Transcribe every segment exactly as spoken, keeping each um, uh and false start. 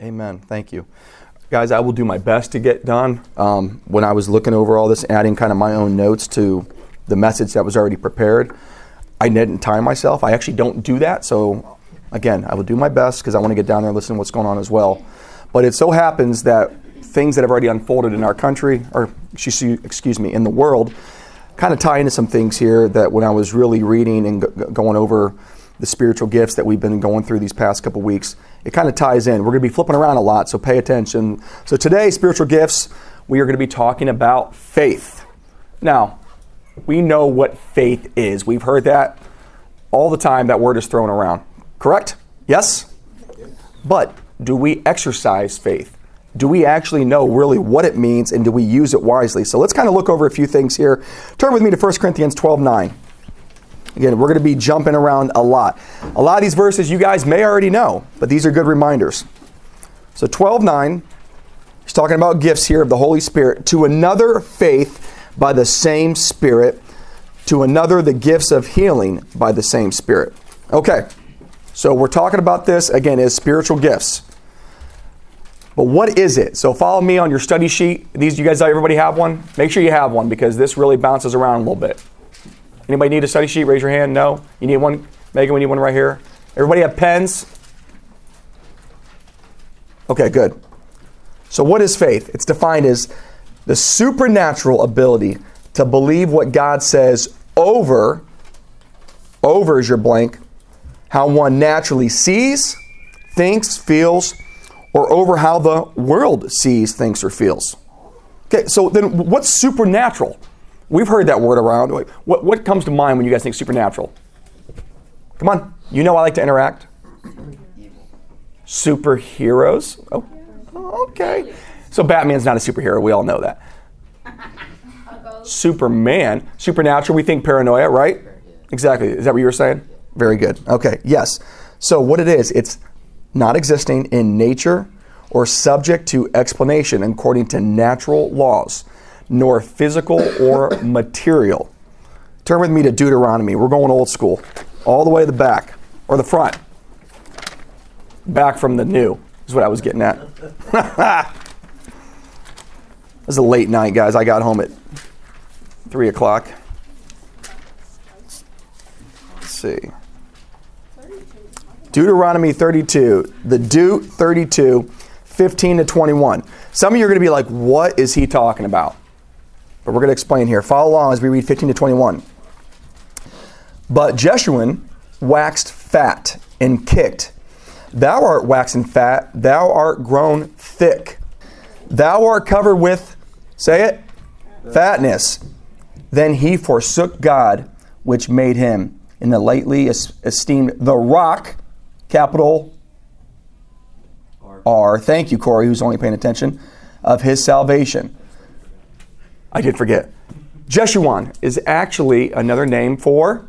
Amen. Thank you. Guys, I will do my best to get done. Um, when I was looking over all this, adding kind of my own notes to the message that was already prepared, I didn't time myself. I actually don't do that. So again, I will do my best because I want to get down there and listen to what's going on as well. But it so happens that things that have already unfolded in our country, or excuse me, in the world, kind of tie into some things here that when I was really reading and g- going over the spiritual gifts that we've been going through these past couple weeks, it kind of ties in. We're going to be flipping around a lot, so pay attention. So today, spiritual gifts, we are going to be talking about faith. Now, we know what faith is. We've heard that all the time. That word is thrown around. Correct? Yes? But do we exercise faith? Do we actually know really what it means, and do we use it wisely? So let's kind of look over a few things here. Turn with me to First Corinthians twelve nine. Again, we're going to be jumping around a lot. A lot of these verses you guys may already know, but these are good reminders. So twelve nine, he's talking about gifts here of the Holy Spirit. To another, faith by the same Spirit. To another, the gifts of healing by the same Spirit. Okay, so we're talking about this, again, as spiritual gifts. But what is it? So follow me on your study sheet. These, you guys, everybody have one? Make sure you have one because this really bounces around a little bit. Anybody need a study sheet? Raise your hand. No? You need one? Megan, we need one right here. Everybody have pens? Okay, good. So what is faith? It's defined as the supernatural ability to believe what God says over, over is your blank, how one naturally sees, thinks, feels, or over how the world sees, thinks, or feels. Okay, so then what's supernatural? We've heard that word around. What, what comes to mind when you guys think supernatural? Come on. You know I like to interact. Superheroes. Oh, okay. So Batman's not a superhero. We all know that. Superman. Supernatural. We think paranoia, right? Exactly. Is that what you were saying? Very good. Okay. Yes. So what it is, it's not existing in nature or subject to explanation according to natural laws, nor physical or material. Turn with me to Deuteronomy. We're going old school, all the way to the back, or the front. Back from the new is what I was getting at. This is a late night, guys. I got home at three o'clock. Let's see. Deuteronomy thirty-two. The Deut thirty-two. fifteen to twenty-one. Some of you are going to be like, what is he talking about? But we're going to explain here. Follow along as we read fifteen to twenty-one. But Jeshurun waxed fat and kicked. Thou art waxen fat, thou art grown thick. Thou art covered with, say it, fatness. Then he forsook God, which made him, and the lightly esteemed the rock, capital Are, thank you, Corey, who's only paying attention, of his salvation. I did forget. Jeshurun is actually another name for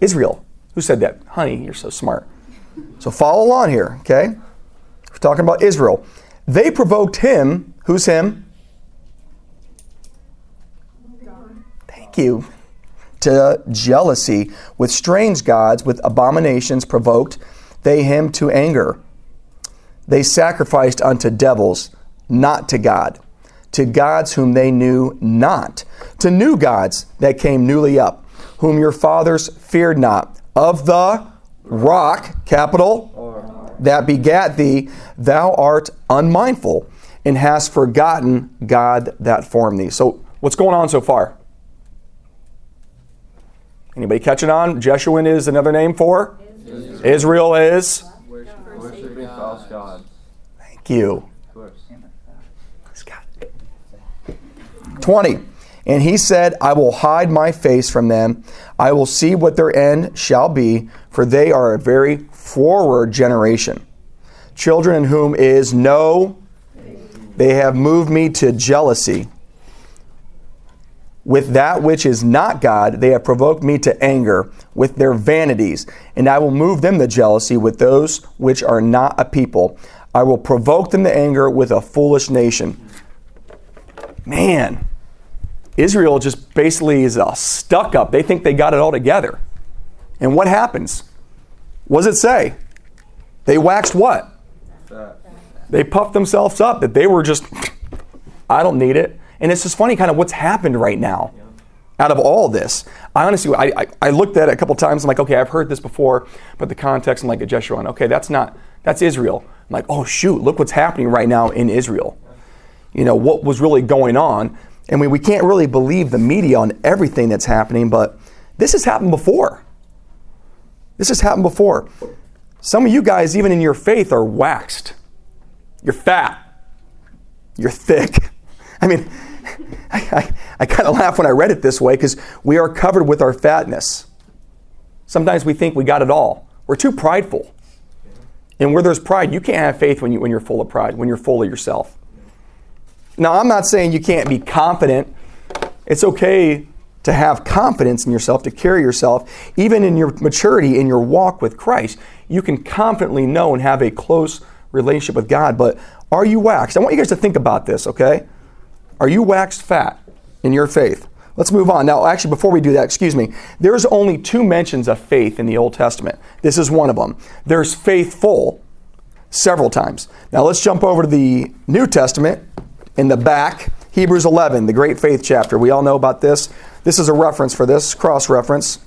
Israel. Who said that? Honey, you're so smart. So follow along here, okay? We're talking about Israel. They provoked him. Who's him? God. Thank you. To jealousy with strange gods, with abominations provoked they him to anger. They sacrificed unto devils, not to God, to gods whom they knew not, to new gods that came newly up, whom your fathers feared not. Of the rock, capital, that begat thee, thou art unmindful, and hast forgotten God that formed thee. So what's going on so far? Anybody catching on? Jeshurun is another name for? Israel, Israel is? Worshiping false gods. Thank you. Of course. twenty. And he said, I will hide my face from them. I will see what their end shall be, for they are a very forward generation. Children in whom is no, they have moved me to jealousy. With that which is not God, they have provoked me to anger with their vanities, and I will move them to jealousy with those which are not a people. I will provoke them to anger with a foolish nation. Man, Israel just basically is a stuck up. They think they got it all together. And what happens? What does it say? They waxed what? They puffed themselves up that they were just, I don't need it. And it's just funny kind of what's happened right now out of all this. I honestly, I, I, I looked at it a couple times. I'm like, okay, I've heard this before, but the context, I'm like a gesture on, okay, that's not, that's Israel. I'm like, oh shoot, look what's happening right now in Israel. You know, what was really going on. And we, we can't really believe the media on everything that's happening, but this has happened before. This has happened before. Some of you guys, even in your faith, are waxed. You're fat. You're thick. I mean, I, I, I kind of laugh when I read it this way because we are covered with our fatness. Sometimes we think we got it all. We're too prideful. And where there's pride, you can't have faith when, you, when you're full of pride, when you're full of yourself. Now, I'm not saying you can't be confident. It's okay to have confidence in yourself, to carry yourself, even in your maturity, in your walk with Christ. You can confidently know and have a close relationship with God, but are you waxed? I want you guys to think about this, okay? Are you waxed fat in your faith? Let's move on. Now, actually, before we do that, excuse me, there's only two mentions of faith in the Old Testament. This is one of them. There's faithful several times. Now, let's jump over to the New Testament in the back. Hebrews eleven, the great faith chapter. We all know about this. This is a reference for this, cross-reference.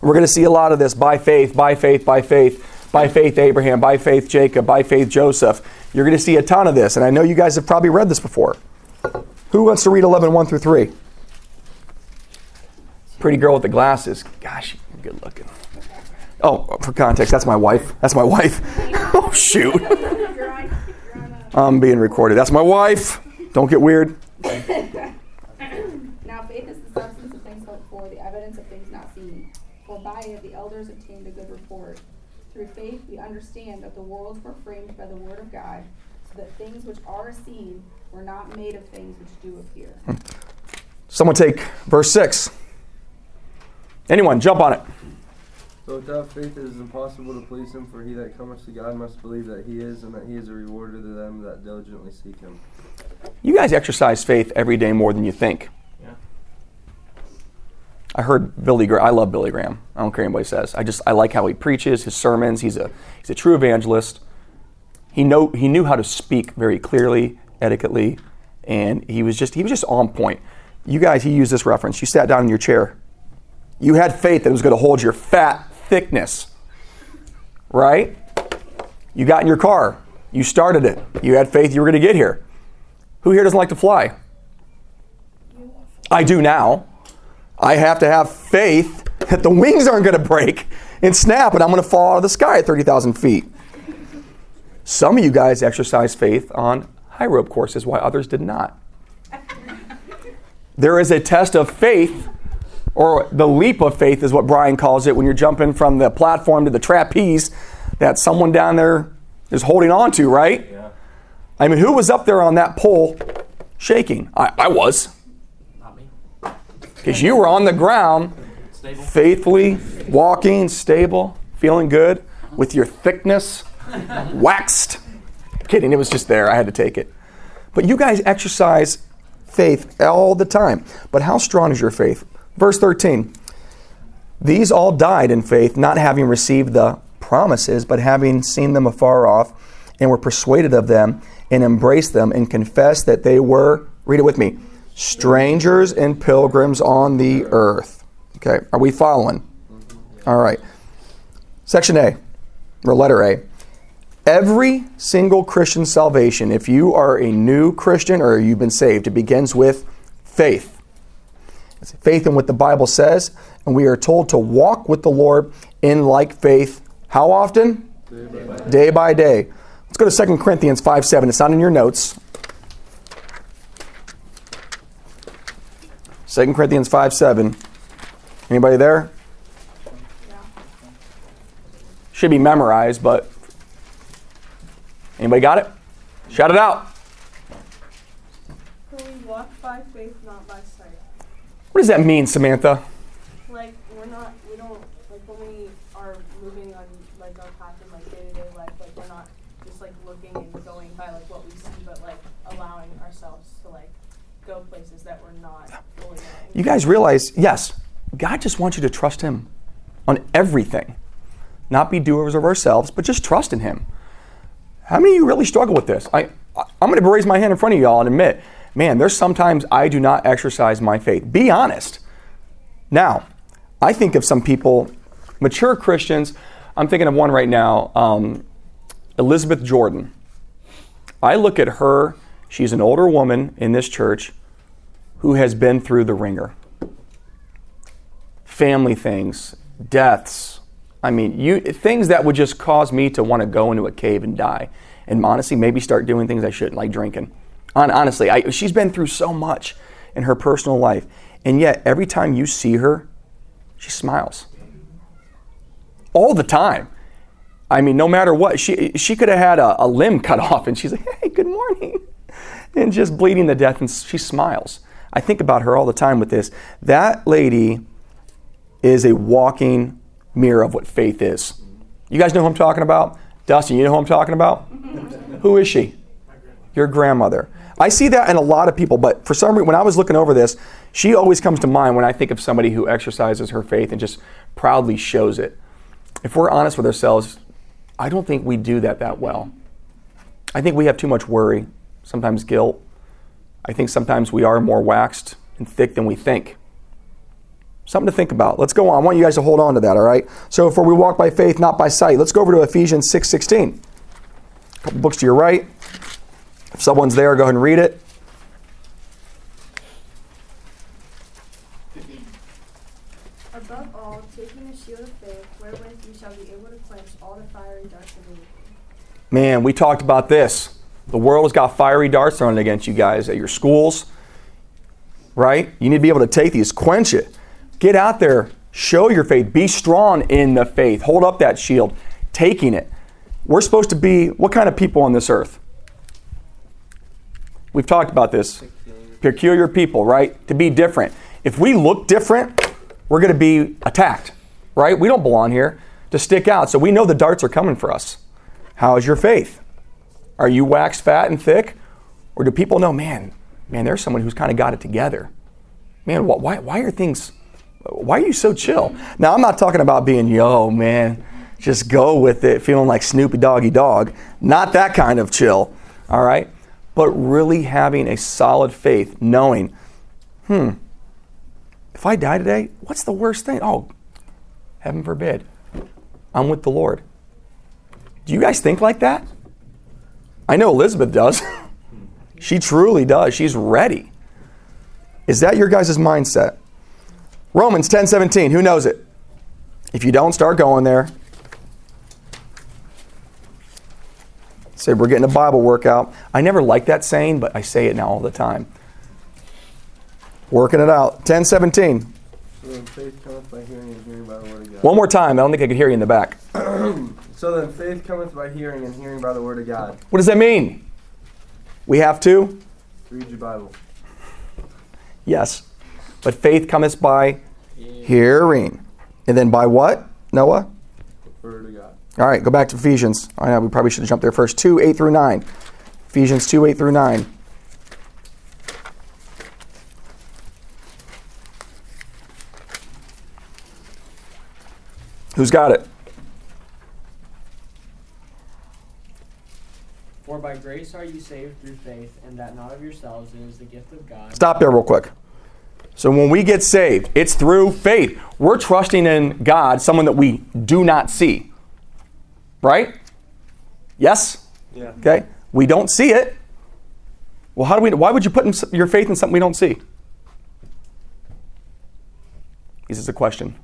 We're going to see a lot of this by faith, by faith, by faith, by faith Abraham, by faith Jacob, by faith Joseph. You're going to see a ton of this, and I know you guys have probably read this before. Who wants to read eleven, one through three? Pretty girl with the glasses. Gosh, you're good looking. Oh, for context, that's my wife. That's my wife. Oh, shoot. I'm being recorded. That's my wife. Don't get weird. Now faith is the substance of things hoped for, the evidence of things not seen. For by it the elders obtained a good report. Through faith we understand that the worlds were framed by the word of God, so that things which are seen were not made of things which do appear. Someone take verse six. Anyone, jump on it. So without faith it is impossible to please him, for he that cometh to God must believe that he is, and that he is a rewarder to them that diligently seek him. You guys exercise faith every day more than you think. Yeah. I heard Billy Graham. I love Billy Graham. I don't care what anybody says. I just I like how he preaches, his sermons. He's a he's a true evangelist. He know he knew how to speak very clearly, etiquettely, and he was just he was just on point. You guys, he used this reference. You sat down in your chair. You had faith that it was going to hold your fat thickness, right? You got in your car. You started it. You had faith you were going to get here. Who here doesn't like to fly? I do now. I have to have faith that the wings aren't going to break and snap and I'm going to fall out of the sky at thirty thousand feet. Some of you guys exercise faith on high rope courses, while others did not. There is a test of faith, or the leap of faith is what Brian calls it, when you're jumping from the platform to the trapeze that someone down there is holding on to, right? Yeah. I mean, who was up there on that pole shaking? I, I was. Not me. Because you were on the ground, stable. Faithfully walking, stable, feeling good, with your thickness waxed. Kidding, it was just there. I had to take it. But you guys exercise faith all the time. But how strong is your faith? Verse thirteen. These all died in faith, not having received the promises, but having seen them afar off, and were persuaded of them, and embraced them, and confessed that they were, read it with me, strangers and pilgrims on the earth. Okay, are we following? All right. Section A, or letter A. Every single Christian salvation, if you are a new Christian or you've been saved, it begins with faith. It's faith in what the Bible says, and we are told to walk with the Lord in like faith. How often? Day by day. Day by day. Let's go to Second Corinthians five seven. It's not in your notes. Second Corinthians five seven. Anybody there? Should be memorized, but anybody got it? Shout it out. walk by faith, not by sight. What does that mean, Samantha? Like, we're not, we don't, like, when we are moving on, like, our path in, like, day-to-day life, like, we're not just, like, looking and going by, like, what we see, but, like, allowing ourselves to, like, go places that we're not fully going. You guys realize, yes, God just wants you to trust him on everything. Not be doers of ourselves, but just trust in him. How many of you really struggle with this? I, I, I'm going to raise my hand in front of y'all and admit, man, there's sometimes I do not exercise my faith. Be honest. Now, I think of some people, mature Christians. I'm thinking of one right now, um, Elizabeth Jordan. I look at her. She's an older woman in this church who has been through the ringer. Family things, deaths. I mean, you things that would just cause me to want to go into a cave and die. And honestly, maybe start doing things I shouldn't, like drinking. Honestly, I, she's been through so much in her personal life. And yet, every time you see her, she smiles. All the time. I mean, no matter what. She she could have had a, a limb cut off, and she's like, hey, good morning. And just bleeding to death, and she smiles. I think about her all the time with this. That lady is a walking mirror of what faith is. You guys know who I'm talking about? Dustin, you know who I'm talking about? Who is she? Your grandmother. I see that in a lot of people, but for some reason, when I was looking over this, she always comes to mind when I think of somebody who exercises her faith and just proudly shows it. If we're honest with ourselves, I don't think we do that that well. I think we have too much worry, sometimes guilt. I think sometimes we are more waxed and thick than we think. Something to think about. Let's go on. I want you guys to hold on to that, all right? So for we walk by faith, not by sight. Let's go over to Ephesians six sixteen. A couple books to your right. If someone's there, go ahead and read it. Above all, taking the shield of faith, wherewith you shall be able to quench all the fiery darts of the wicked. Man, we talked about this. The world has got fiery darts thrown against you guys at your schools, right? You need to be able to take these, quench it. Get out there. Show your faith. Be strong in the faith. Hold up that shield. Taking it. We're supposed to be what kind of people on this earth? We've talked about this. Peculiar people, right? To be different. If we look different, we're going to be attacked, right? We don't belong here to stick out. So we know the darts are coming for us. How is your faith? Are you waxed fat and thick? Or do people know, man, man, there's someone who's kind of got it together. Man, why, why are things... Why are you so chill? Now, I'm not talking about being, yo, man, just go with it, feeling like Snoopy Doggy Dog. Not that kind of chill, all right? But really having a solid faith, knowing, hmm, if I die today, what's the worst thing? Oh, heaven forbid, I'm with the Lord. Do you guys think like that? I know Elizabeth does. She truly does. She's ready. Is that your guys' mindset? Romans ten seventeen, who knows it? If you don't, start going there. Say, we're getting a Bible workout. I never liked that saying, but I say it now all the time. Working it out. ten seventeen. So then faith cometh by hearing and hearing by the word of God. One more time. I don't think I could hear you in the back. So then faith cometh by hearing and hearing by the word of God. What does that mean? We have to? Read your Bible. Yes. But faith cometh by hearing. And then by what, Noah? The word of God. All right, go back to Ephesians. I know we probably should have jumped there first. two, eight through nine. Ephesians two, eight through nine. Who's got it? For by grace are you saved through faith, and that not of yourselves, it is the gift of God. Stop there real quick. So when we get saved, it's through faith. We're trusting in God, someone that we do not see. Right? Yes? Yeah. Okay? We don't see it. Well, how do we? Why would you put in your faith in something we don't see? This is a question.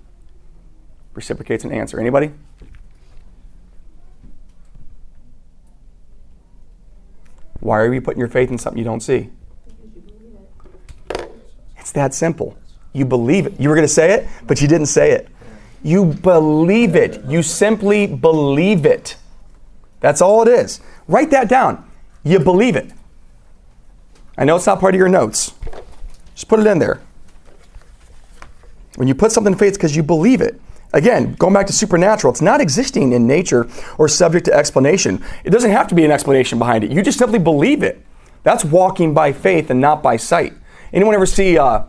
Reciprocates an answer. Anybody? Why are you putting your faith in something you don't see? It's that simple. You believe it. You were going to say it, but you didn't say it. You believe it. You simply believe it. That's all it is. Write that down. You believe it. I know it's not part of your notes. Just put it in there. When you put something in faith, it's because you believe it. Again, going back to supernatural, it's not existing in nature or subject to explanation. It doesn't have to be an explanation behind it. You just simply believe it. That's walking by faith and not by sight. Anyone ever see, uh,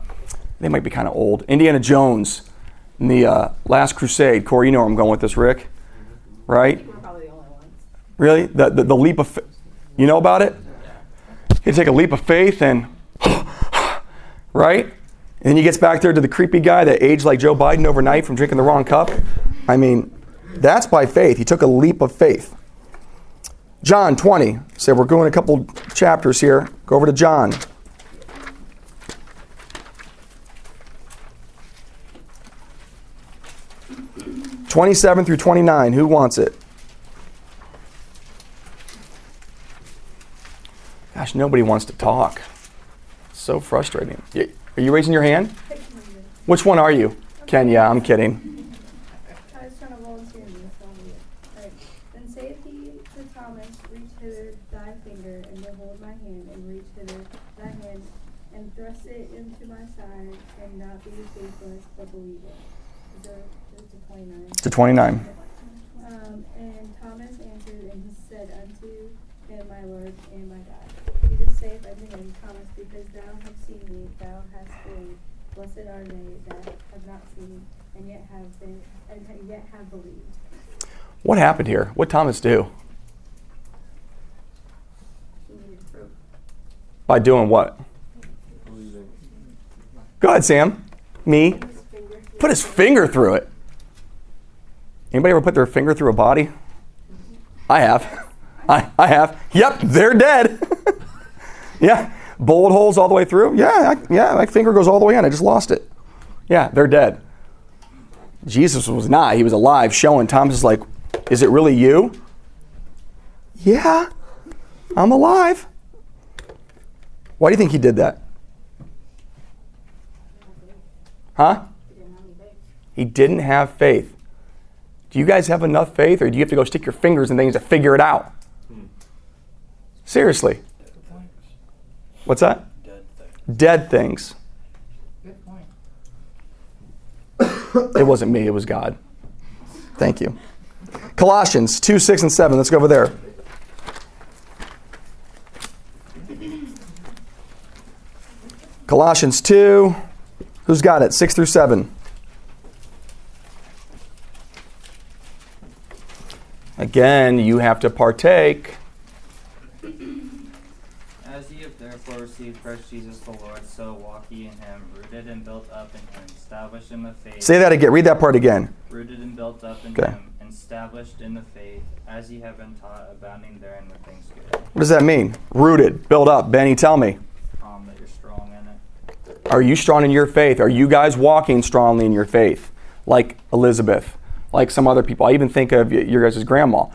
they might be kind of old, Indiana Jones in the uh, Last Crusade? Corey, you know where I'm going with this, Rick. Right? I think we're probably the only ones. Really? The, the, the leap of faith. You know about it? You take a leap of faith and, right? And then he gets back there to the creepy guy that aged like Joe Biden overnight from drinking the wrong cup. I mean, that's by faith. He took a leap of faith. John twenty. So we're going a couple chapters here. Go over to John. twenty-seven through twenty-nine. Who wants it? Gosh, nobody wants to talk. It's so frustrating. Yeah. Are you raising your hand? Which one are you? Kenya, I'm kidding. I was trying to volunteer in this one. Alright. Then saith he to Thomas, reach hither thy finger, and behold my hand, and reach hither thy hand, and thrust it into my side, and not be faithless, but believe it. Is there, is it twenty-nine? To twenty-nine. Um, and Thomas answered, and he said unto him, my Lord and my God. Jesus saith unto him, Thomas, because thou hast seen me, thou hast believed. Blessed are they that have not seen, and yet have been, and yet have believed. What happened here? What did Thomas do? He needed proof. By doing what? Believing. Go ahead, Sam. Me. Put his finger, put his finger through it. Anybody ever put their finger through a body? Mm-hmm. I have. I, I have. Yep, they're dead. Yeah, bullet holes all the way through. Yeah, I, yeah, my finger goes all the way in. I just lost it. Yeah, they're dead. Jesus was not. He was alive, showing. Thomas is like, is it really you? Yeah, I'm alive. Why do you think he did that? Huh? He didn't have faith. Do you guys have enough faith, or do you have to go stick your fingers in things to figure it out? Seriously. What's that? Dead things. Dead things. Good point. It wasn't me, it was God. Thank you. Colossians two, six, and seven. Let's go over there. Colossians two. Who's got it? six through seven. Again, you have to partake. Therefore receive Christ Jesus the Lord, so walk ye in him, rooted and built up in him, established in the faith. Say that again. Read that part again. Rooted and built up in okay. him, and established in the faith, as ye have been taught, abounding therein with thanksgiving. What does that mean? Rooted, built up. Benny, tell me. Um, that you're strong in it. Are you strong in your faith? Are you guys walking strongly in your faith? Like Elizabeth, like some other people. I even think of your guys' grandma.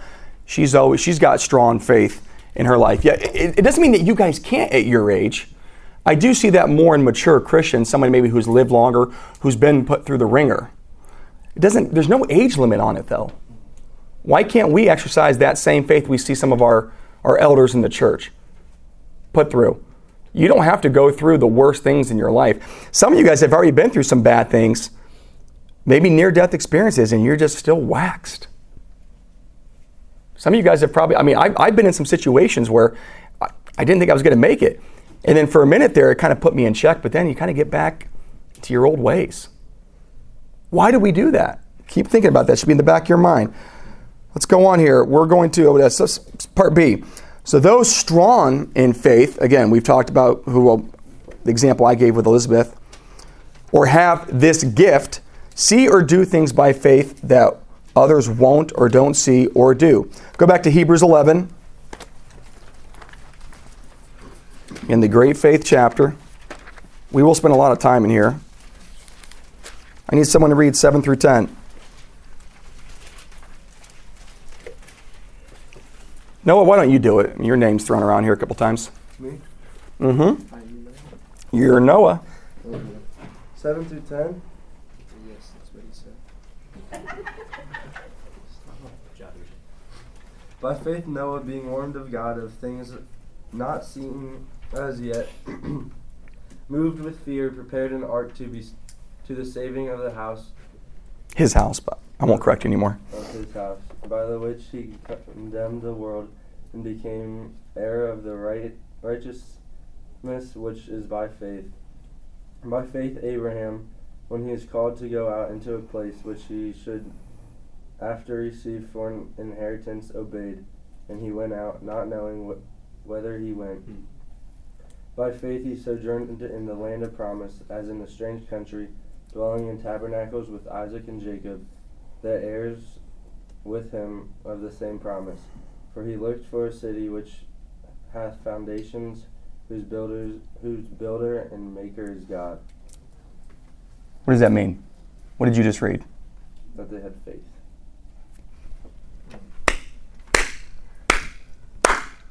She's always she's got strong faith in her life. Yeah, it, it doesn't mean that you guys can't at your age. I do see that more in mature Christians, somebody maybe who's lived longer, who's been put through the ringer. It doesn't. There's no age limit on it, though. Why can't we exercise that same faith we see some of our, our elders in the church put through? You don't have to go through the worst things in your life. Some of you guys have already been through some bad things, maybe near-death experiences, and you're just still waxed. Some of you guys have probably, I mean, I've, I've been in some situations where I, I didn't think I was going to make it. And then for a minute there, it kind of put me in check, but then you kind of get back to your old ways. Why do we do that? Keep thinking about that. It should be in the back of your mind. Let's go on here. We're going to, uh, part B. So those strong in faith, again, we've talked about who, well, the example I gave with Elizabeth, or have this gift, see or do things by faith that others won't or don't see or do. Go back to Hebrews eleven in the great faith chapter. We will spend a lot of time in here. I need someone to read seven through ten. Noah, why don't you do it? Your name's thrown around here a couple times. Me? Mm-hmm. You're Noah. Okay. seven through ten? Yes, that's what he said. By faith Noah, being warned of God of things not seen as yet, moved with fear, prepared an ark to be to the saving of the house. His house, but I won't correct anymore. Of his house, by the which he condemned the world and became heir of the right righteousness which is by faith. By faith, Abraham, when he is called to go out into a place which he should, after receive foreign inheritance, obeyed, and he went out, not knowing what, whither he went. Mm. By faith he sojourned in the land of promise, as in a strange country, dwelling in tabernacles with Isaac and Jacob, the heirs with him of the same promise. For he looked for a city which hath foundations, whose builders, whose builder and maker is God. What does that mean? What did you just read? That they had faith.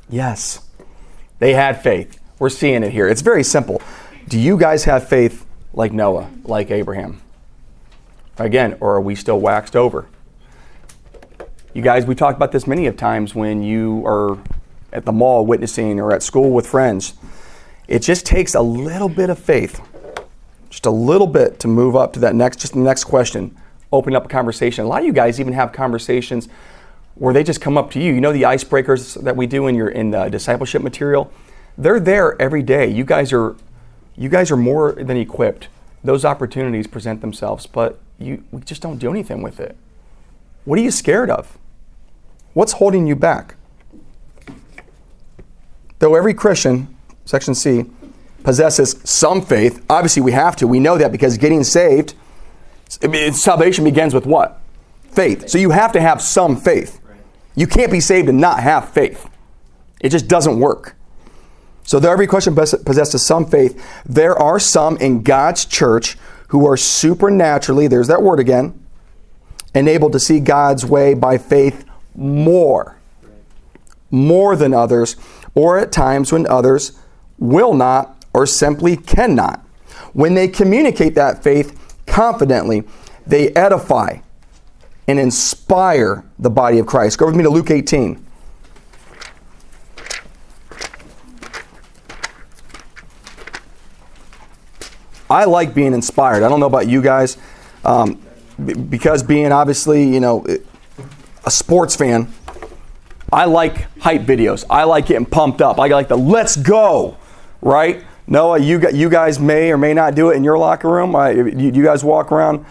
Yes, they had faith. We're seeing it here. It's very simple. Do you guys have faith like Noah, like Abraham? Again, or are we still waxed over? You guys, we talked about this many of times when you are at the mall witnessing or at school with friends. It just takes a little bit of faith, just a little bit to move up to that next, just the next question, open up a conversation. A lot of you guys even have conversations where they just come up to you. You know the icebreakers that we do in your in the discipleship material? They're there every day. You guys are you guys are more than equipped. Those opportunities present themselves, but you we just don't do anything with it. What are you scared of? What's holding you back? Though every Christian, section C, possesses some faith, obviously we have to. We know that because getting saved, salvation begins with what? Faith. So you have to have some faith. You can't be saved and not have faith. It just doesn't work. So though every Christian possesses some faith, there are some in God's church who are supernaturally, there's that word again, enabled to see God's way by faith more. More than others, or at times when others will not or simply cannot. When they communicate that faith confidently, they edify and inspire the body of Christ. Go with me to Luke eighteen. I like being inspired. I don't know about you guys, um, b- because being obviously, you know, a sports fan, I like hype videos. I like getting pumped up. I like the let's go, right? Noah, you got, you guys may or may not do it in your locker room. I, you, you guys walk around,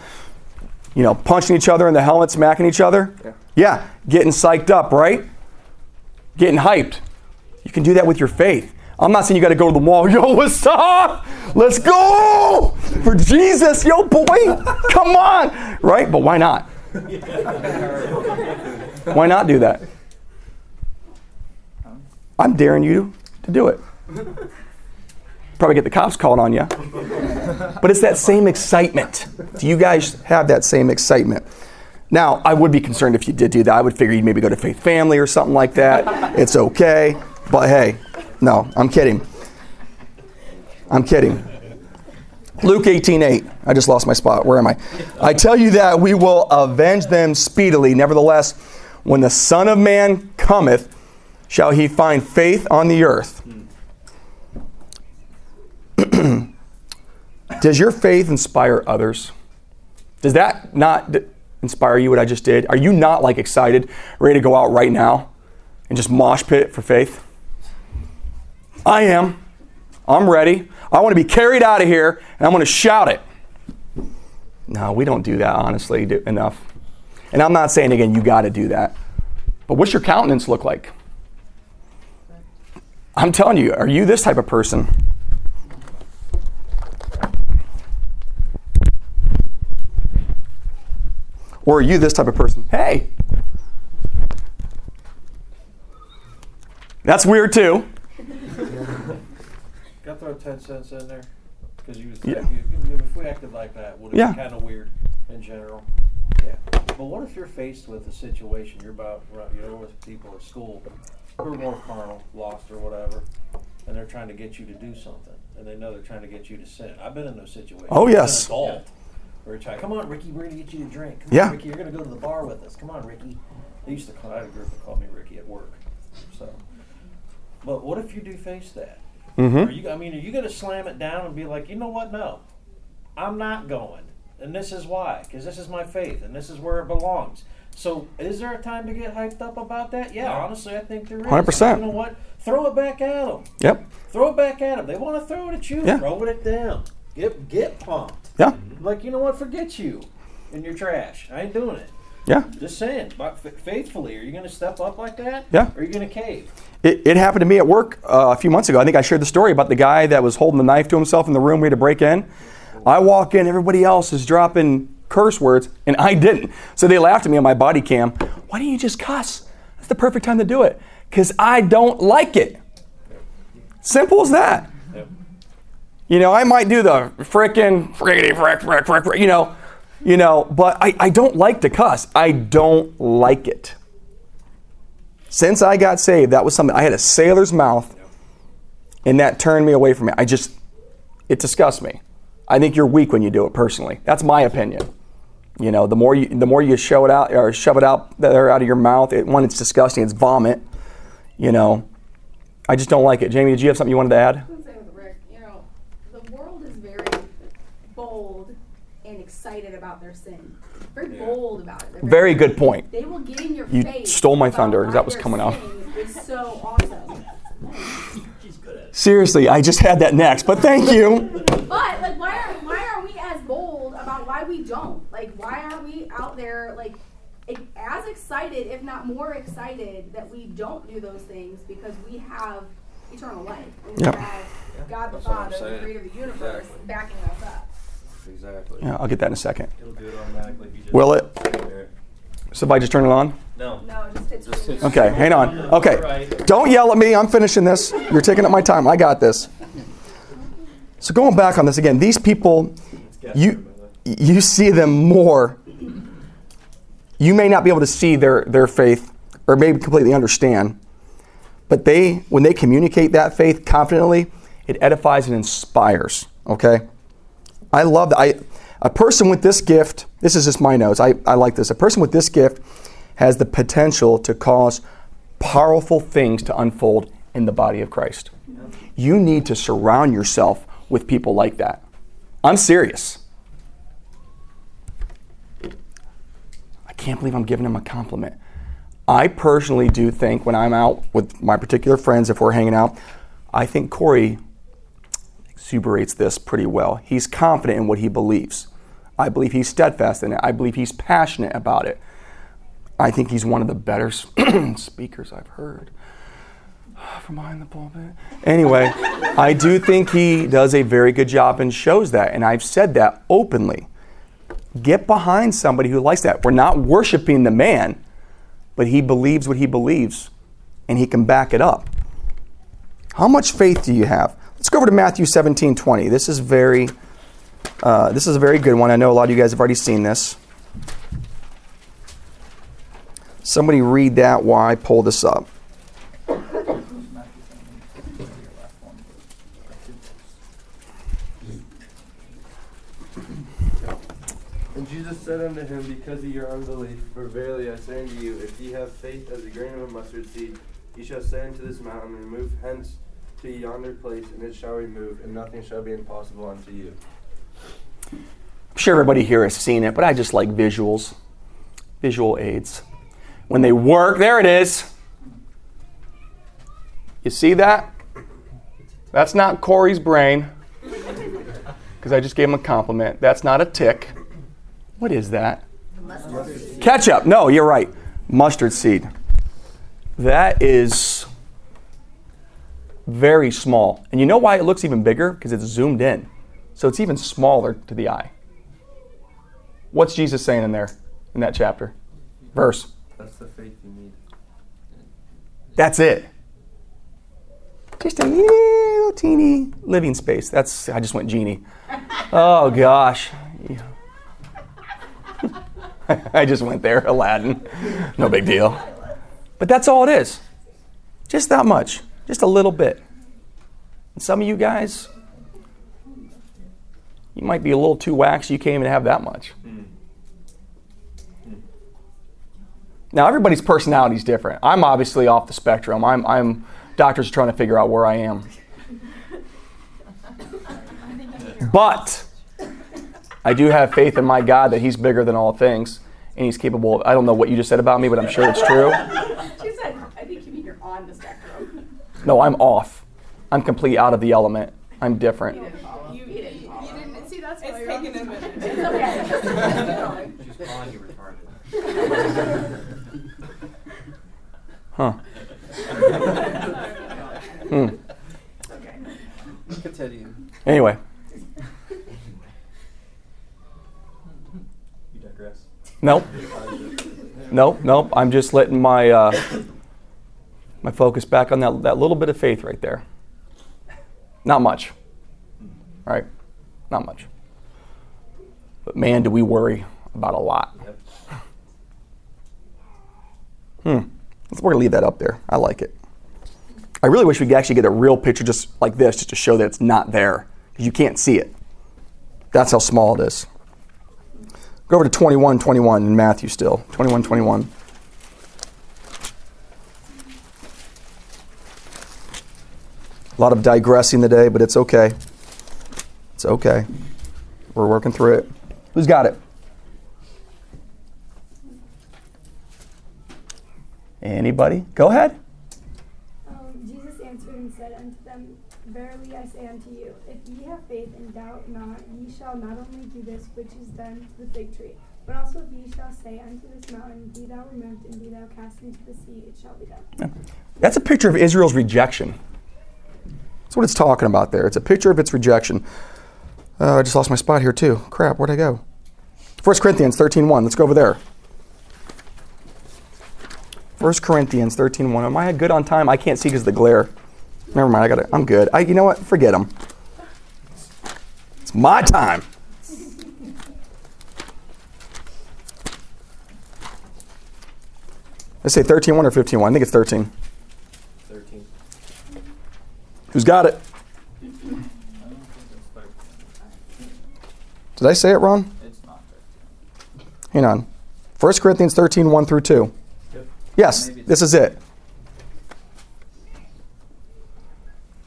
you know, punching each other in the helmet, smacking each other. Yeah. yeah, getting psyched up, right? Getting hyped. You can do that with your faith. I'm not saying you got to go to the mall. Yo, what's up? Let's go for Jesus, yo, boy. Come on, right? But why not? Why not do that? I'm daring you to do it. Probably get the cops called on you. But it's that same excitement. Do you guys have that same excitement? Now, I would be concerned if you did do that. I would figure you'd maybe go to Faith Family or something like that. It's okay. But hey, no, I'm kidding. I'm kidding. Luke eighteen eight. I just lost my spot. Where am I? I tell you that we will avenge them speedily. Nevertheless, when the Son of Man cometh, shall he find faith on the earth? Does your faith inspire others? Does that not d- inspire you, what I just did? Are you not like excited, ready to go out right now and just mosh pit for faith? I am. I'm ready. I want to be carried out of here and I'm going to shout it. No, we don't do that, honestly, do- enough. And I'm not saying, again, you got to do that. But what's your countenance look like? I'm telling you, are you this type of person? Or are you this type of person? Hey! That's weird too. Got to throw ten cents in there. Because you was yeah. if, if we acted like that, would it yeah. be kind of weird in general? Yeah. But what if you're faced with a situation, you're about, you're with people at school, we're more carnal, lost or whatever, and they're trying to get you to do something, and they know they're trying to get you to sin. I've been in those situations. Oh, yes. An adult, yeah. We're trying, come on, Ricky, we're going to get you to drink. Come yeah. on, Ricky, you're going to go to the bar with us. Come on, Ricky. They used to call, I had a group that called me Ricky at work. So, but what if you do face that? Mm-hmm. Are you, I mean, are you going to slam it down and be like, you know what? No, I'm not going. And this is why, because this is my faith, and this is where it belongs. So is there a time to get hyped up about that? Yeah, honestly, I think there is. one hundred percent. You know what? Throw it back at them. Yep. Throw it back at them. They want to throw it at you. Yeah. Throw it at them. Get, get pumped. Yeah. Like, you know what? Forget you and your trash. I ain't doing it. Yeah. Just saying. But faithfully, are you going to step up like that? Yeah. Or are you going to cave? It, it happened to me at work uh, a few months ago. I think I shared the story about the guy that was holding the knife to himself in the room. We had to break in. I walk in. Everybody else is dropping curse words, and I didn't. So they laughed at me on my body cam. Why don't you just cuss? That's the perfect time to do it. Because I don't like it. Simple as that. Yep. You know, I might do the frickin' frickity frick frick frick frick, you know, you know, but I, I don't like to cuss. I don't like it. Since I got saved, that was something. I had a sailor's mouth, and that turned me away from it. I just, it disgusts me. I think you're weak when you do it personally. That's my opinion. You know, the more you the more you show it out or shove it out there out of your mouth, it, one, it's disgusting. It's vomit. You know, I just don't like it. Jamie, did you have something you wanted to add? I was going to say with Rick, you know, the world is very bold and excited about their sin. Very yeah. bold about it. They're very very good point. They will get in your you face. You stole my thunder because that was coming out. It's so awesome. She's good at it. Seriously, I just had that next, but thank you. But like, why are why are we as bold about why we don't? Like, why are we out there like? As excited, if not more excited, that we don't do those things because we have eternal life. And yep. we have God the That's Father, the creator of the universe, exactly. backing us up. Exactly. Yeah, I'll get that in a second. It'll do it automatically. If you just Will it? There. Somebody just turn it on? No. No, just it's just really Okay, hang on. Okay. Right. Don't yell at me. I'm finishing this. You're taking up my time. I got this. So going back on this again, these people, you, you see them more. You may not be able to see their, their faith or maybe completely understand, but they when they communicate that faith confidently, it edifies and inspires, okay? I love that. I, a person with this gift, this is just my notes, I, I like this. A person with this gift has the potential to cause powerful things to unfold in the body of Christ. You need to surround yourself with people like that. I'm serious. Can't believe I'm giving him a compliment. I personally do think when I'm out with my particular friends, if we're hanging out, I think Corey exuberates this pretty well. He's confident in what he believes. I believe he's steadfast in it. I believe he's passionate about it. I think he's one of the better speakers I've heard from behind the pulpit. Anyway, I do think he does a very good job and shows that, and I've said that openly. Get behind somebody who likes that. We're not worshiping the man, but he believes what he believes, and he can back it up. How much faith do you have? Let's go over to Matthew seventeen twenty. This is very, uh, this is a very good one. I know a lot of you guys have already seen this. Somebody read that while I pull this up. Jesus said unto him, because of your unbelief, for verily I say unto you, if ye have faith as a grain of a mustard seed, ye shall say unto this mountain, remove hence to yonder place, and it shall remove, and nothing shall be impossible unto you. I'm sure everybody here has seen it, but I just like visuals, visual aids. When they work, there it is. You see that? That's not Corey's brain, because I just gave him a compliment. That's not a tick. What is that? Ketchup. No, you're right. Mustard seed. That is very small. And you know why it looks even bigger? Because it's zoomed in. So it's even smaller to the eye. What's Jesus saying in there, in that chapter? Verse. That's the faith you need. That's it. Just a little teeny living space. That's, I just went genie. Oh, gosh. Yeah. I just went there, Aladdin. No big deal. But that's all it is. Just that much. Just a little bit. And some of you guys, you might be a little too waxy. You can't even have that much. Now, everybody's personality is different. I'm obviously off the spectrum. I'm, I'm doctors are trying to figure out where I am. But I do have faith in my God that he's bigger than all things, and he's capable of, I don't know what you just said about me, but I'm sure it's true. She said, I think you mean you're on the spectrum. No, I'm off. I'm complete out of the element. I'm different. You didn't, you didn't, you didn't see, that's why it's you're taking a minute. It's okay. She's calling you retarded. Huh. hmm. Okay. Continue. Anyway. You digress. Nope. Nope, nope. I'm just letting my uh, my focus back on that that little bit of faith right there. Not much. All right? Not much. But man, do we worry about a lot. Yep. Hmm. We're going to leave that up there. I like it. I really wish we could actually get a real picture just like this just to show that it's not there. Because you can't see it. That's how small it is. Go over to twenty-one twenty-one in Matthew still. twenty-one twenty-one. A lot of digressing today, but it's okay. It's okay. We're working through it. Who's got it? Anybody? Go ahead. Um, Jesus answered and said unto them, Verily I say unto you, if ye have faith and doubt not, ye shall not only do this which is done to the fig tree, but also ye shall say unto this mountain, Be thou removed, and be thou cast into the sea, it shall be done. Yeah. That's a picture of Israel's rejection. That's what it's talking about there. It's a picture of its rejection. Uh, I just lost my spot here too. Crap, where'd I go? First Corinthians thirteen one. Let's go over there. First Corinthians thirteen one. Am I good on time? I can't see because of the glare. Never mind. I got it. I'm good. I, you know what? Forget them. It's my time. Let's say thirteen one or fifteen one. I think it's thirteen. Who's got it? Did I say it wrong? It's not thirteen. Hang on. First Corinthians thirteen, one through two. Yep. Yes, this is it.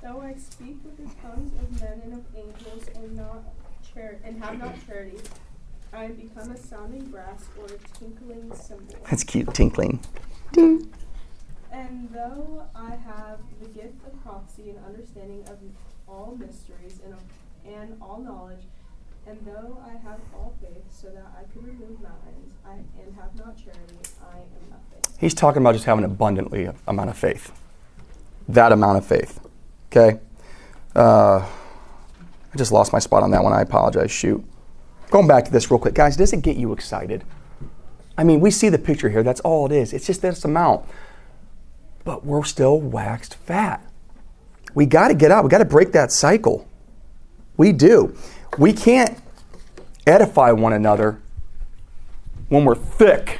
Though I speak with the tongues of men and of angels and not char- and have not charity, I am become a sounding brass or a tinkling cymbal. That's cute, tinkling. Ding. And though I have the gift of prophecy and understanding of all mysteries and, of, and all knowledge, and though I have all faith so that I can remove mountains, I, and have not charity, I am nothing. He's talking about just having an abundantly amount of faith. That amount of faith. Okay? Uh, I just lost my spot on that one. I apologize. Shoot. Going back to this real quick. Guys, does it get you excited? I mean, we see the picture here. That's all it is. It's just this amount. But we're still waxed fat. We got to get out. We got to break that cycle. We do. We can't edify one another when we're thick,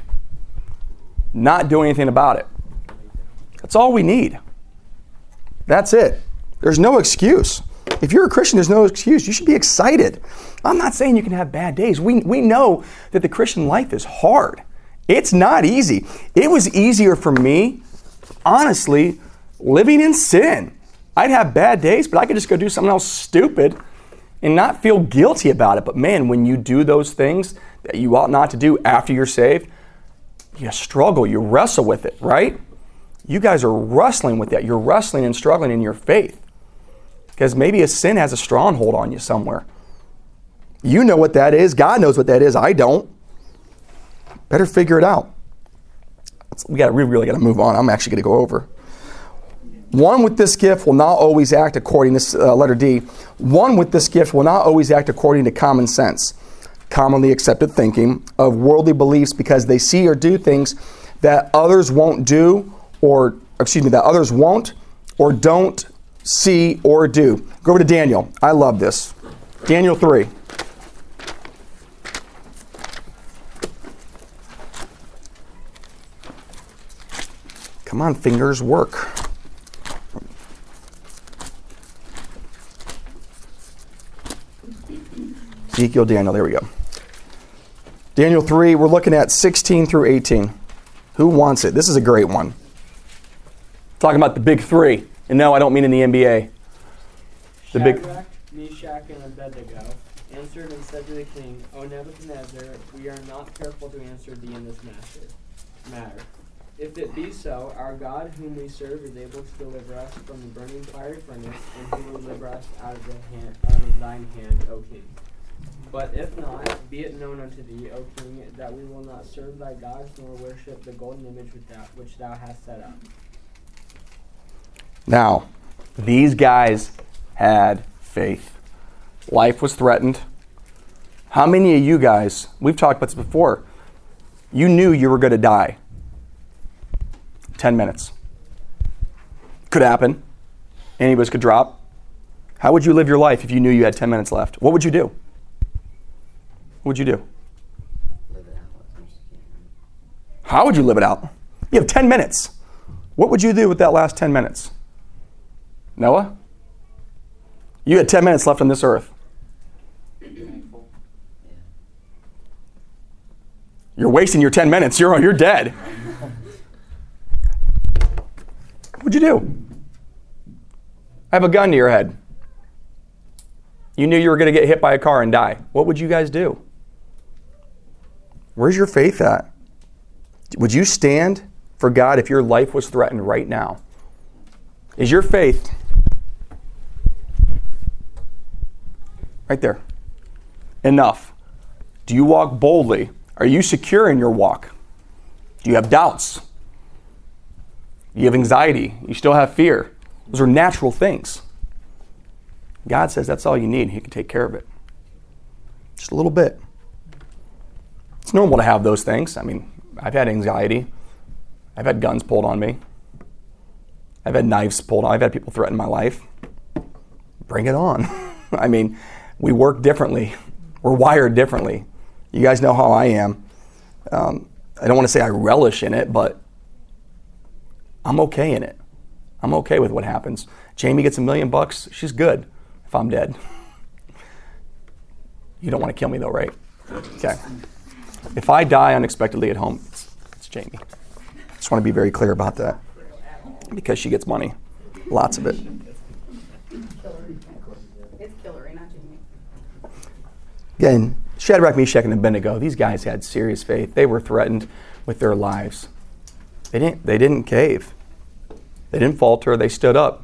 not doing anything about it. That's all we need. That's it. There's no excuse. If you're a Christian, there's no excuse. You should be excited. I'm not saying you can have bad days. We, we know that the Christian life is hard. It's not easy. It was easier for me, honestly, living in sin. I'd have bad days, but I could just go do something else stupid and not feel guilty about it. But man, when you do those things that you ought not to do after you're saved, you struggle, you wrestle with it, right? You guys are wrestling with that. You're wrestling and struggling in your faith because maybe a sin has a stronghold on you somewhere. You know what that is. God knows what that is. I don't. Better figure it out. We got we really got to move on. I'm actually going to go over. One with this gift will not always act according to this uh, letter D. One with this gift will not always act according to common sense, commonly accepted thinking of worldly beliefs, because they see or do things that others won't do, or excuse me, that others won't or don't see or do. Go over to Daniel. I love this. Daniel three. Come on, fingers, work. Ezekiel, Daniel, there we go. Daniel three, we're looking at sixteen through eighteen. Who wants it? This is a great one. Talking about the big three. And no, I don't mean in the N B A. The Shadrach, big... Meshach, and Abednego answered and said to the king, O Nebuchadnezzar, we are not careful to answer thee in this matter. If it be so, our God whom we serve is able to deliver us from the burning fiery furnace, and he will deliver us out of, the hand, out of thine hand, O king. But if not, be it known unto thee, O king, that we will not serve thy gods nor worship the golden image with that which thou hast set up. Now, these guys had faith. Life was threatened. How many of you guys, we've talked about this before, you knew you were going to die. Ten minutes. Could happen. Any of us could drop. How would you live your life if you knew you had ten minutes left? What would you do? What would you do? Live it out. How would you live it out? You have ten minutes. What would you do with that last ten minutes? Noah? You had ten minutes left on this earth. You're wasting your ten minutes. You're you're dead. What'd you do? I have a gun to your head. You knew you were going to get hit by a car and die. What would you guys do? Where's your faith at? Would you stand for God if your life was threatened right now? Is your faith right there enough? Do you walk boldly? Are you secure in your walk? Do you have doubts? Do you have anxiety? You still have fear? Those are natural things. God says that's all you need. He can take care of it. Just a little bit. It's normal to have those things. I mean, I've had anxiety. I've had guns pulled on me. I've had knives pulled on. I've had people threaten my life. Bring it on. I mean, we work differently. We're wired differently. You guys know how I am. Um, I don't want to say I relish in it, but I'm okay in it. I'm okay with what happens. Jamie gets a million bucks. She's good if I'm dead. You don't want to kill me though, right? Okay. If I die unexpectedly at home, it's, it's Jamie. I just want to be very clear about that. Because she gets money. Lots of it. It's Hillary, not Jamie. Again, Shadrach, Meshach, and Abednego, these guys had serious faith. They were threatened with their lives. They didn't, they didn't cave. They didn't falter. They stood up.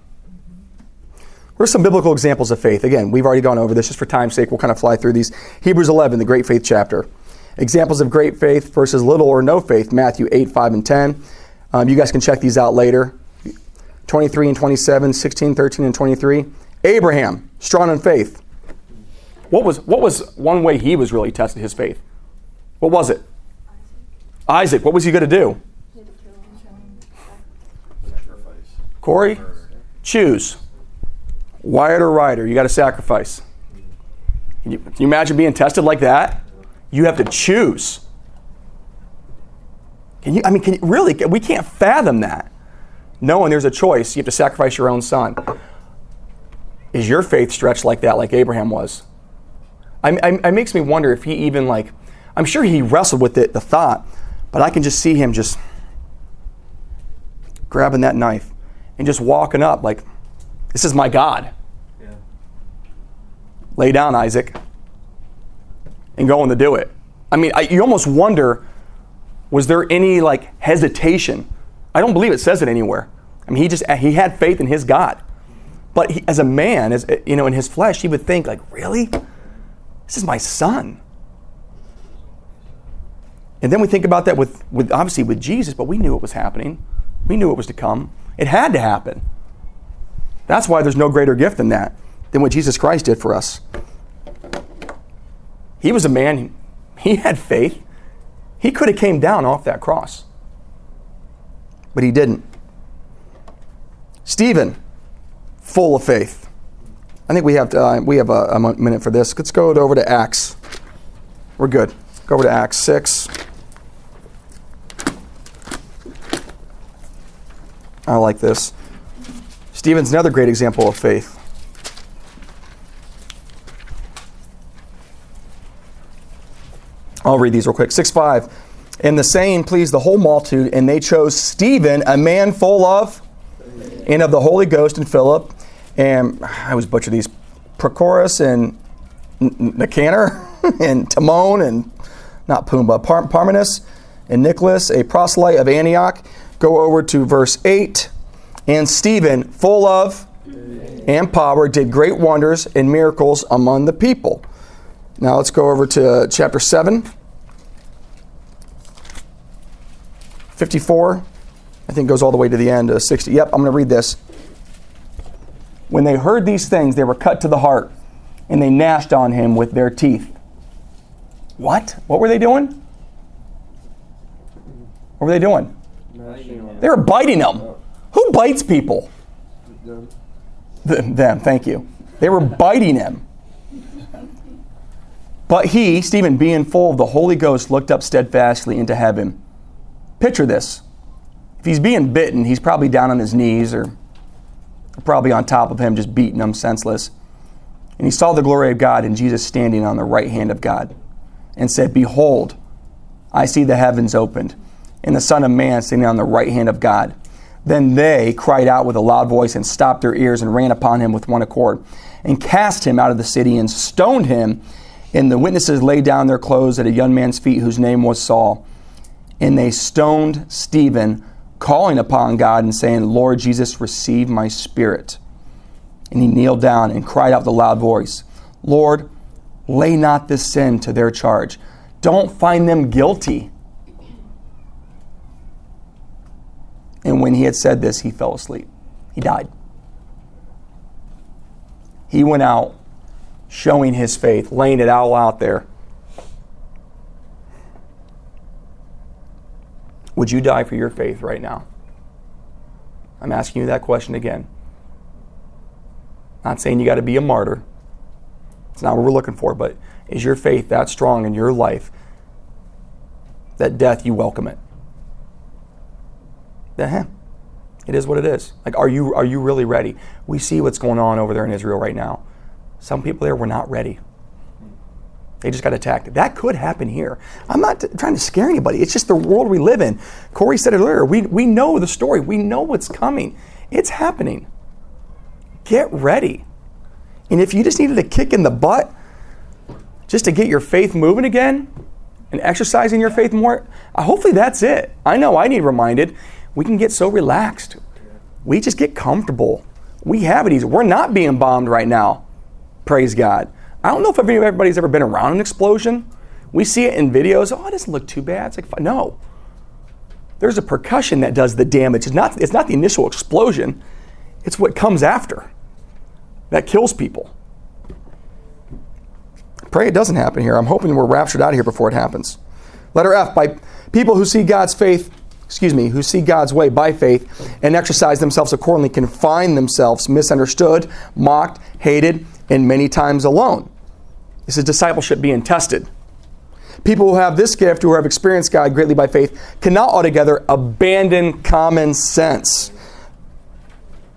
What are some biblical examples of faith? Again, we've already gone over this. Just for time's sake, we'll kind of fly through these. Hebrews eleven, the great faith chapter. Examples of great faith versus little or no faith. Matthew eight, five, and ten. Um, you guys can check these out later. twenty-three and twenty-seven, sixteen, thirteen, and twenty-three. Abraham, strong in faith. What was what was one way he was really tested his faith? What was it? Isaac. Isaac, what was he going to do? Corey, choose. Wired or rider, you got to sacrifice. Can you, can you imagine being tested like that? You have to choose. Can you? I mean, can you, really, we can't fathom that. Knowing there's a choice, you have to sacrifice your own son. Is your faith stretched like that, like Abraham was? I, I, it makes me wonder if he even like. I'm sure he wrestled with it, the thought, but I can just see him just grabbing that knife. And just walking up like, this is my God. Yeah. Lay down, Isaac. And going to do it. I mean, I, you almost wonder, was there any like hesitation? I don't believe it says it anywhere. I mean, he just he had faith in his God. But he, as a man, as you know, in his flesh, he would think like, really? This is my son. And then we think about that with, with obviously with Jesus, but we knew it was happening. We knew it was to come. It had to happen. That's why there's no greater gift than that, than what Jesus Christ did for us. He was a man. He had faith. He could have came down off that cross. But he didn't. Stephen, full of faith. I think we have to, uh, we have a, a minute for this. Let's go over to Acts. We're good. Go over to Acts six. I like this. Stephen's another great example of faith. I'll read these real quick. six five. And the saying pleased the whole multitude, and they chose Stephen, a man full of and of the Holy Ghost, and Philip, and I always butcher these, Prochorus and Nicanor and Timon and not Pumbaa, Par- Parmenas and Nicholas, a proselyte of Antioch. Go over to verse eight. And Stephen, full of and power, did great wonders and miracles among the people. Now let's go over to chapter seven. fifty-four, I think goes all the way to the end of sixty. Yep, I'm going to read this. When they heard these things, they were cut to the heart, and they gnashed on him with their teeth. What? What were they doing? What were they doing? They were biting them. Who bites people? Them. Them, thank you. They were biting him. But he, Stephen, being full of the Holy Ghost, looked up steadfastly into heaven. Picture this. If he's being bitten, he's probably down on his knees or probably on top of him, just beating him senseless. And he saw the glory of God and Jesus standing on the right hand of God and said, Behold, I see the heavens opened and the Son of Man standing on the right hand of God. Then they cried out with a loud voice and stopped their ears and ran upon him with one accord and cast him out of the city and stoned him. And the witnesses laid down their clothes at a young man's feet whose name was Saul. And they stoned Stephen, calling upon God and saying, Lord Jesus, receive my spirit. And he kneeled down and cried out with a loud voice, Lord, lay not this sin to their charge. Don't find them guilty. And when he had said this, he fell asleep. He died. He went out showing his faith, laying it all out there. Would you die for your faith right now? I'm asking you that question again. Not saying you got to be a martyr. It's not what we're looking for, but is your faith that strong in your life that death, you welcome it? Uh-huh. It is what it is. Like, are you are you really ready? We see what's going on over there in Israel right now. Some people there were not ready. They just got attacked. That could happen here. I'm not t- trying to scare anybody. It's just the world we live in. Corey said it earlier. We we know the story. We know what's coming. It's happening. Get ready. And if you just needed a kick in the butt just to get your faith moving again and exercising your faith more, hopefully that's it. I know I need reminded. We can get so relaxed. We just get comfortable. We have it easy. We're not being bombed right now. Praise God. I don't know if everybody's ever been around an explosion. We see it in videos. Oh, it doesn't look too bad. It's like, no. There's a percussion that does the damage. It's not, it's not the initial explosion. It's what comes after that kills people. Pray it doesn't happen here. I'm hoping we're raptured out of here before it happens. Letter F, by people who see God's faith, excuse me, who see God's way by faith and exercise themselves accordingly can find themselves misunderstood, mocked, hated, and many times alone. This is discipleship being tested. People who have this gift, who have experienced God greatly by faith, cannot altogether abandon common sense.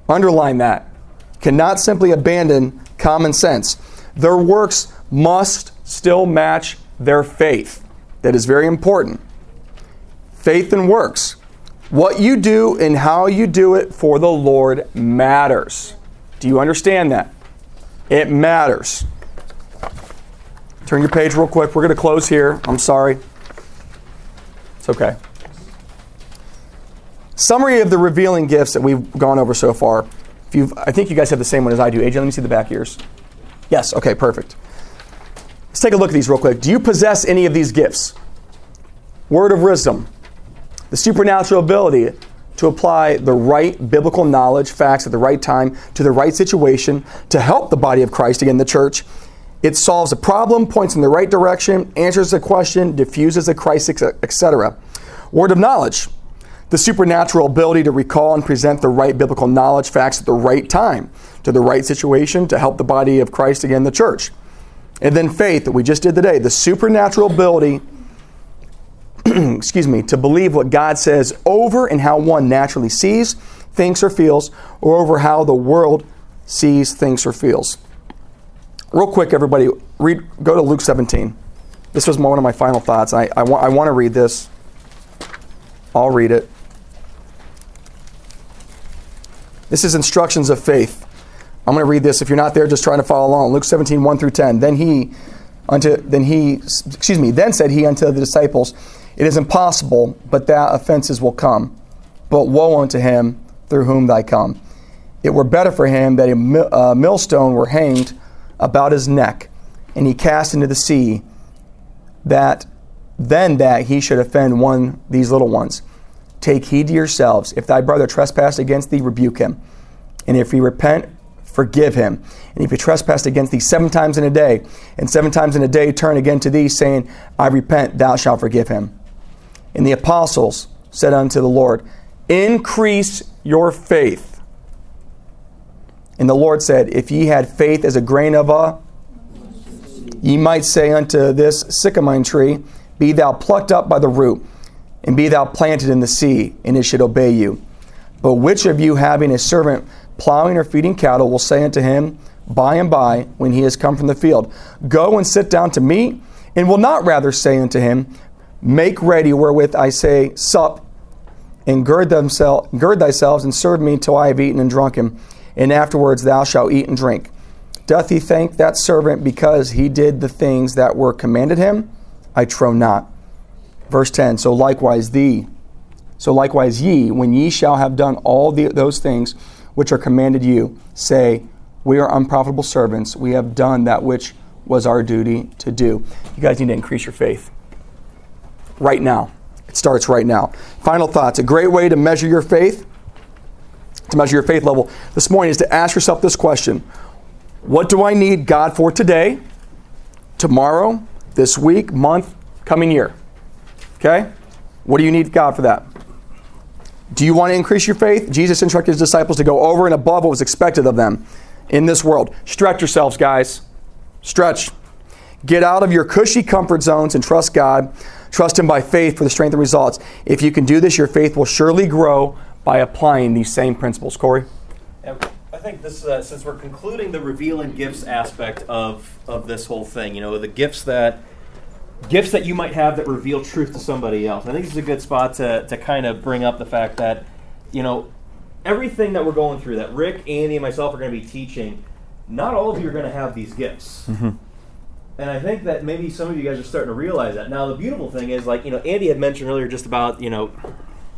Underline that. Cannot simply abandon common sense. Their works must still match their faith. That is very important. Faith and works. What you do and how you do it for the Lord matters. Do you understand that? It matters. Turn your page real quick. We're going to close here. I'm sorry. It's okay. Summary of the revealing gifts that we've gone over so far. If you've, I think you guys have the same one as I do. A J, let me see the back ears. Yes, okay, perfect. Let's take a look at these real quick. Do you possess any of these gifts? Word of wisdom. The supernatural ability to apply the right biblical knowledge, facts at the right time, to the right situation, to help the body of Christ, again, the church. It solves a problem, points in the right direction, answers a question, diffuses a crisis, et cetera. Word of knowledge. The supernatural ability to recall and present the right biblical knowledge, facts at the right time, to the right situation, to help the body of Christ, again, the church. And then faith that we just did today. The supernatural ability excuse me, to believe what God says over and how one naturally sees, thinks, or feels, or over how the world sees, thinks, or feels. Real quick, everybody, read. Go to Luke seventeen. This was one of my final thoughts. I, I, wa- I want to read this. I'll read it. This is instructions of faith. I'm going to read this. If you're not there, just try to follow along. Luke seventeen, one through ten. Then he, unto, then he, excuse me, then said he unto the disciples, "It is impossible, but that offenses will come. But woe unto him through whom they come. It were better for him that a mil- uh, millstone were hanged about his neck, and he cast into the sea, that than that he should offend one these little ones. Take heed to yourselves. If thy brother trespass against thee, rebuke him. And if he repent, forgive him. And if he trespass against thee seven times in a day, and seven times in a day turn again to thee, saying, I repent, thou shalt forgive him. And the apostles said unto the Lord, Increase your faith. And the Lord said, If ye had faith as a grain of a, ye might say unto this sycamore tree, Be thou plucked up by the root, and be thou planted in the sea, and it should obey you. But which of you, having a servant plowing or feeding cattle, will say unto him by and by, when he has come from the field, Go and sit down to meat, and will not rather say unto him, Make ready wherewith I say, Sup, and gird, themsel- gird thyselves, and serve me till I have eaten and drunken, and afterwards thou shalt eat and drink. Doth he thank that servant because he did the things that were commanded him? I trow not." Verse ten, so likewise thee, so likewise ye, when ye shall have done all the, those things which are commanded you, say, We are unprofitable servants. We have done that which was our duty to do. You guys need to increase your faith. Right now. It starts right now. Final thoughts. A great way to measure your faith, to measure your faith level this morning, is to ask yourself this question. What do I need God for today, tomorrow, this week, month, coming year? Okay? What do you need God for that? Do you want to increase your faith? Jesus instructed his disciples to go over and above what was expected of them in this world. Stretch yourselves, guys. Stretch. Get out of your cushy comfort zones and trust God. Trust Him by faith for the strength and results. If you can do this, your faith will surely grow by applying these same principles. Corey? I think this, uh, since we're concluding the revealing gifts aspect of, of this whole thing, you know, the gifts that gifts that you might have that reveal truth to somebody else. I think this is a good spot to, to kind of bring up the fact that, you know, everything that we're going through, that Rick, Andy, and myself are going to be teaching, not all of you are going to have these gifts. Mm-hmm. And I think that maybe some of you guys are starting to realize that. Now, the beautiful thing is, like, you know, Andy had mentioned earlier just about, you know,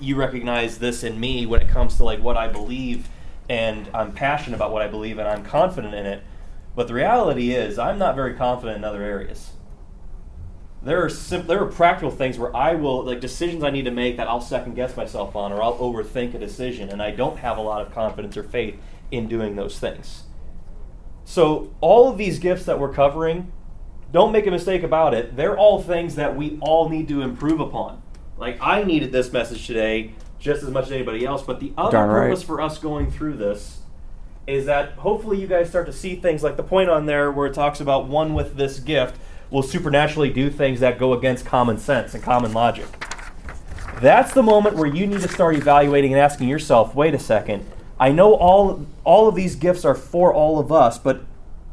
you recognize this in me when it comes to, like, what I believe, and I'm passionate about what I believe, and I'm confident in it. But the reality is, I'm not very confident in other areas. There are sim- there are practical things where I will, like, decisions I need to make that I'll second-guess myself on, or I'll overthink a decision, and I don't have a lot of confidence or faith in doing those things. So all of these gifts that we're covering, don't make a mistake about it. They're all things that we all need to improve upon. Like, I needed this message today just as much as anybody else, but the other purpose for us going through this is that hopefully you guys start to see things like the point on there where it talks about one with this gift will supernaturally do things that go against common sense and common logic. That's the moment where you need to start evaluating and asking yourself, wait a second, I know all all of these gifts are for all of us, but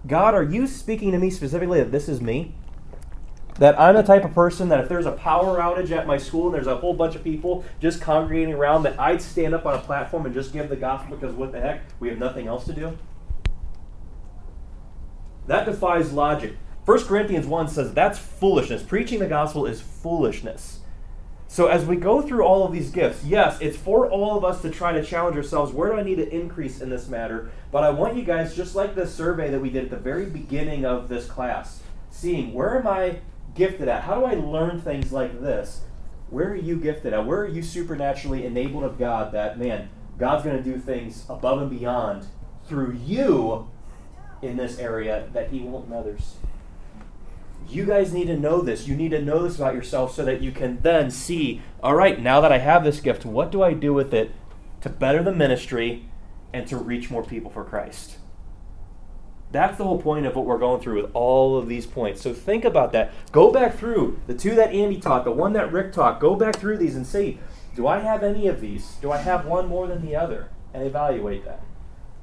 God, are you speaking to me specifically that this is me? That I'm the type of person that if there's a power outage at my school and there's a whole bunch of people just congregating around, that I'd stand up on a platform and just give the gospel because what the heck, we have nothing else to do? That defies logic. First Corinthians one says that's foolishness. Preaching the gospel is foolishness. So as we go through all of these gifts, yes, it's for all of us to try to challenge ourselves. Where do I need to increase in this matter? But I want you guys, just like the survey that we did at the very beginning of this class, seeing where am I gifted at? How do I learn things like this? Where are you gifted at? Where are you supernaturally enabled of God that, man, God's going to do things above and beyond through you in this area that He won't in others? You guys need to know this. You need to know this about yourself so that you can then see, all right, now that I have this gift, what do I do with it to better the ministry and to reach more people for Christ? That's the whole point of what we're going through with all of these points. So think about that. Go back through the two that Andy taught, the one that Rick taught. Go back through these and see, do I have any of these? Do I have one more than the other? And evaluate that.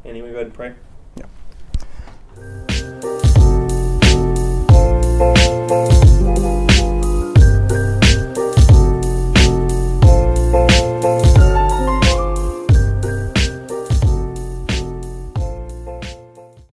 Andy, we go ahead and pray? Yeah.